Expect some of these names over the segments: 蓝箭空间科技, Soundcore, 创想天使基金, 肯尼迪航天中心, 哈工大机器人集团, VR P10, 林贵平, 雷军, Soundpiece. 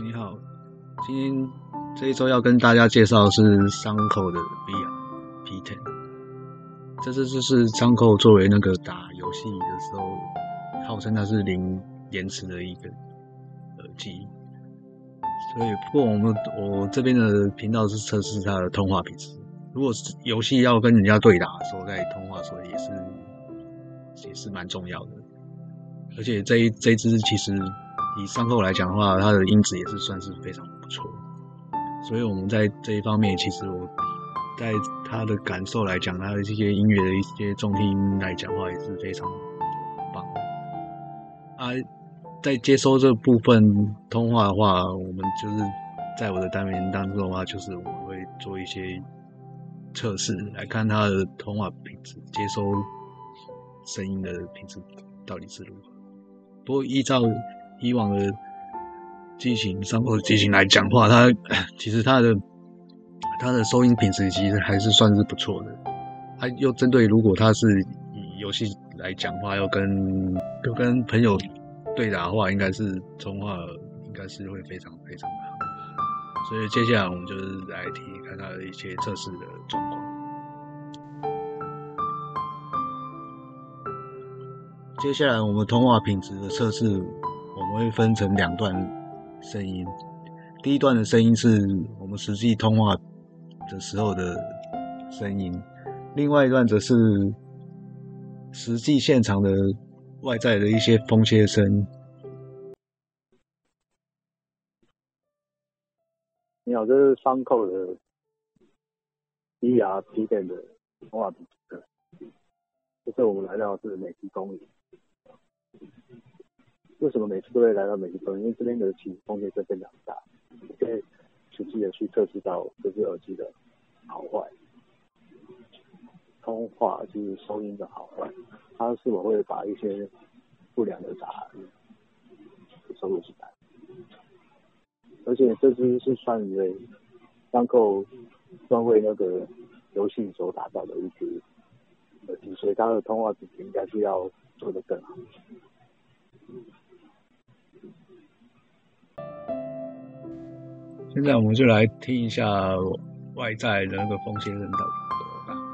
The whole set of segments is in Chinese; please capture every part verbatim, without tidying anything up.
你好，今天这一周要跟大家介绍的是 Soundcore 的 V R P ten。这次就是 Soundcore 作为那个打游戏的时候，号称它是零延迟的一个耳机。所以，不过我们我这边的频道是测试它的通话品质。如果是游戏要跟人家对打的时候，在通话所以也是也是蛮重要的。而且这一这一支其实。以上后来讲的话，它的音质也是算是非常不错，所以我们在这一方面，其实我在它的感受来讲，它的这些音乐的一些重听音来讲的话，也是非常棒。啊，在接收这部分通话的话，我们就是在我的单元当中的话，就是我会做一些测试，来看它的通话品质、接收声音的品质到底是如何。不过依照以往的机型，上过的机型来讲话，它其实它的它的收音品质其实还是算是不错的。它又针对如果它是以游戏来讲话，要跟要跟朋友对打的话，应该是通话应该是会非常非常好。所以接下来我们就是来提看它的一些测试的状况。接下来我们通话品质的测试。我们会分成两段声音，第一段的声音是我们实际通话的时候的声音，另外一段则是实际现场的外在的一些风切声。你好，这是Soundcore的 V R P ten 的通话笔记，这次我们来到的是美西公园。为什么每次都会来到美西公园？因为这边的其实风险是非常大，可以实际的去测试到这只耳机的好坏，通话就是收音的好坏，它是否会把一些不良的杂音收录进来。而且这只是算为Soundcore专为那个游戏所打造的一只耳机，所以它的通话品质应该是要做得更好。现在我们就来听一下外在的那个风切声到底有多大。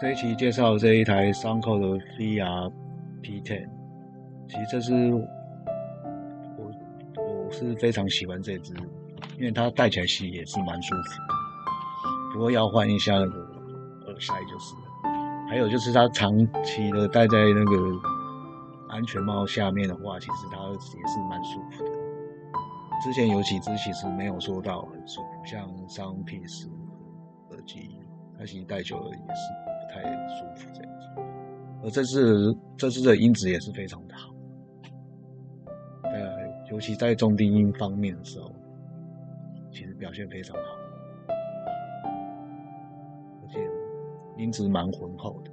这一期介绍这一台Soundcore的 V R P ten， 其实这是我我是非常喜欢这只，因为它戴起来其实也是蛮舒服的，不过要换一下那个耳塞就是了。还有就是它长期的戴在那个安全帽下面的话，其实它也是蛮舒服的。之前有几只其实没有说到很舒服，像Soundpiece耳机，它其实戴久了也是。太舒服这样子，而这次这次的音质也是非常的好，呃，尤其在重低音方面的时候，其实表现非常好，而且音质蛮浑厚的。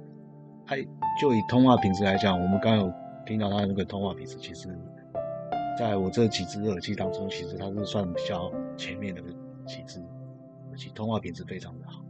它就以通话品质来讲，我们刚刚有听到它的那个通话品质，其实在我这几只耳机当中，其实它是算比较前面的几只，而且通话品质非常的好。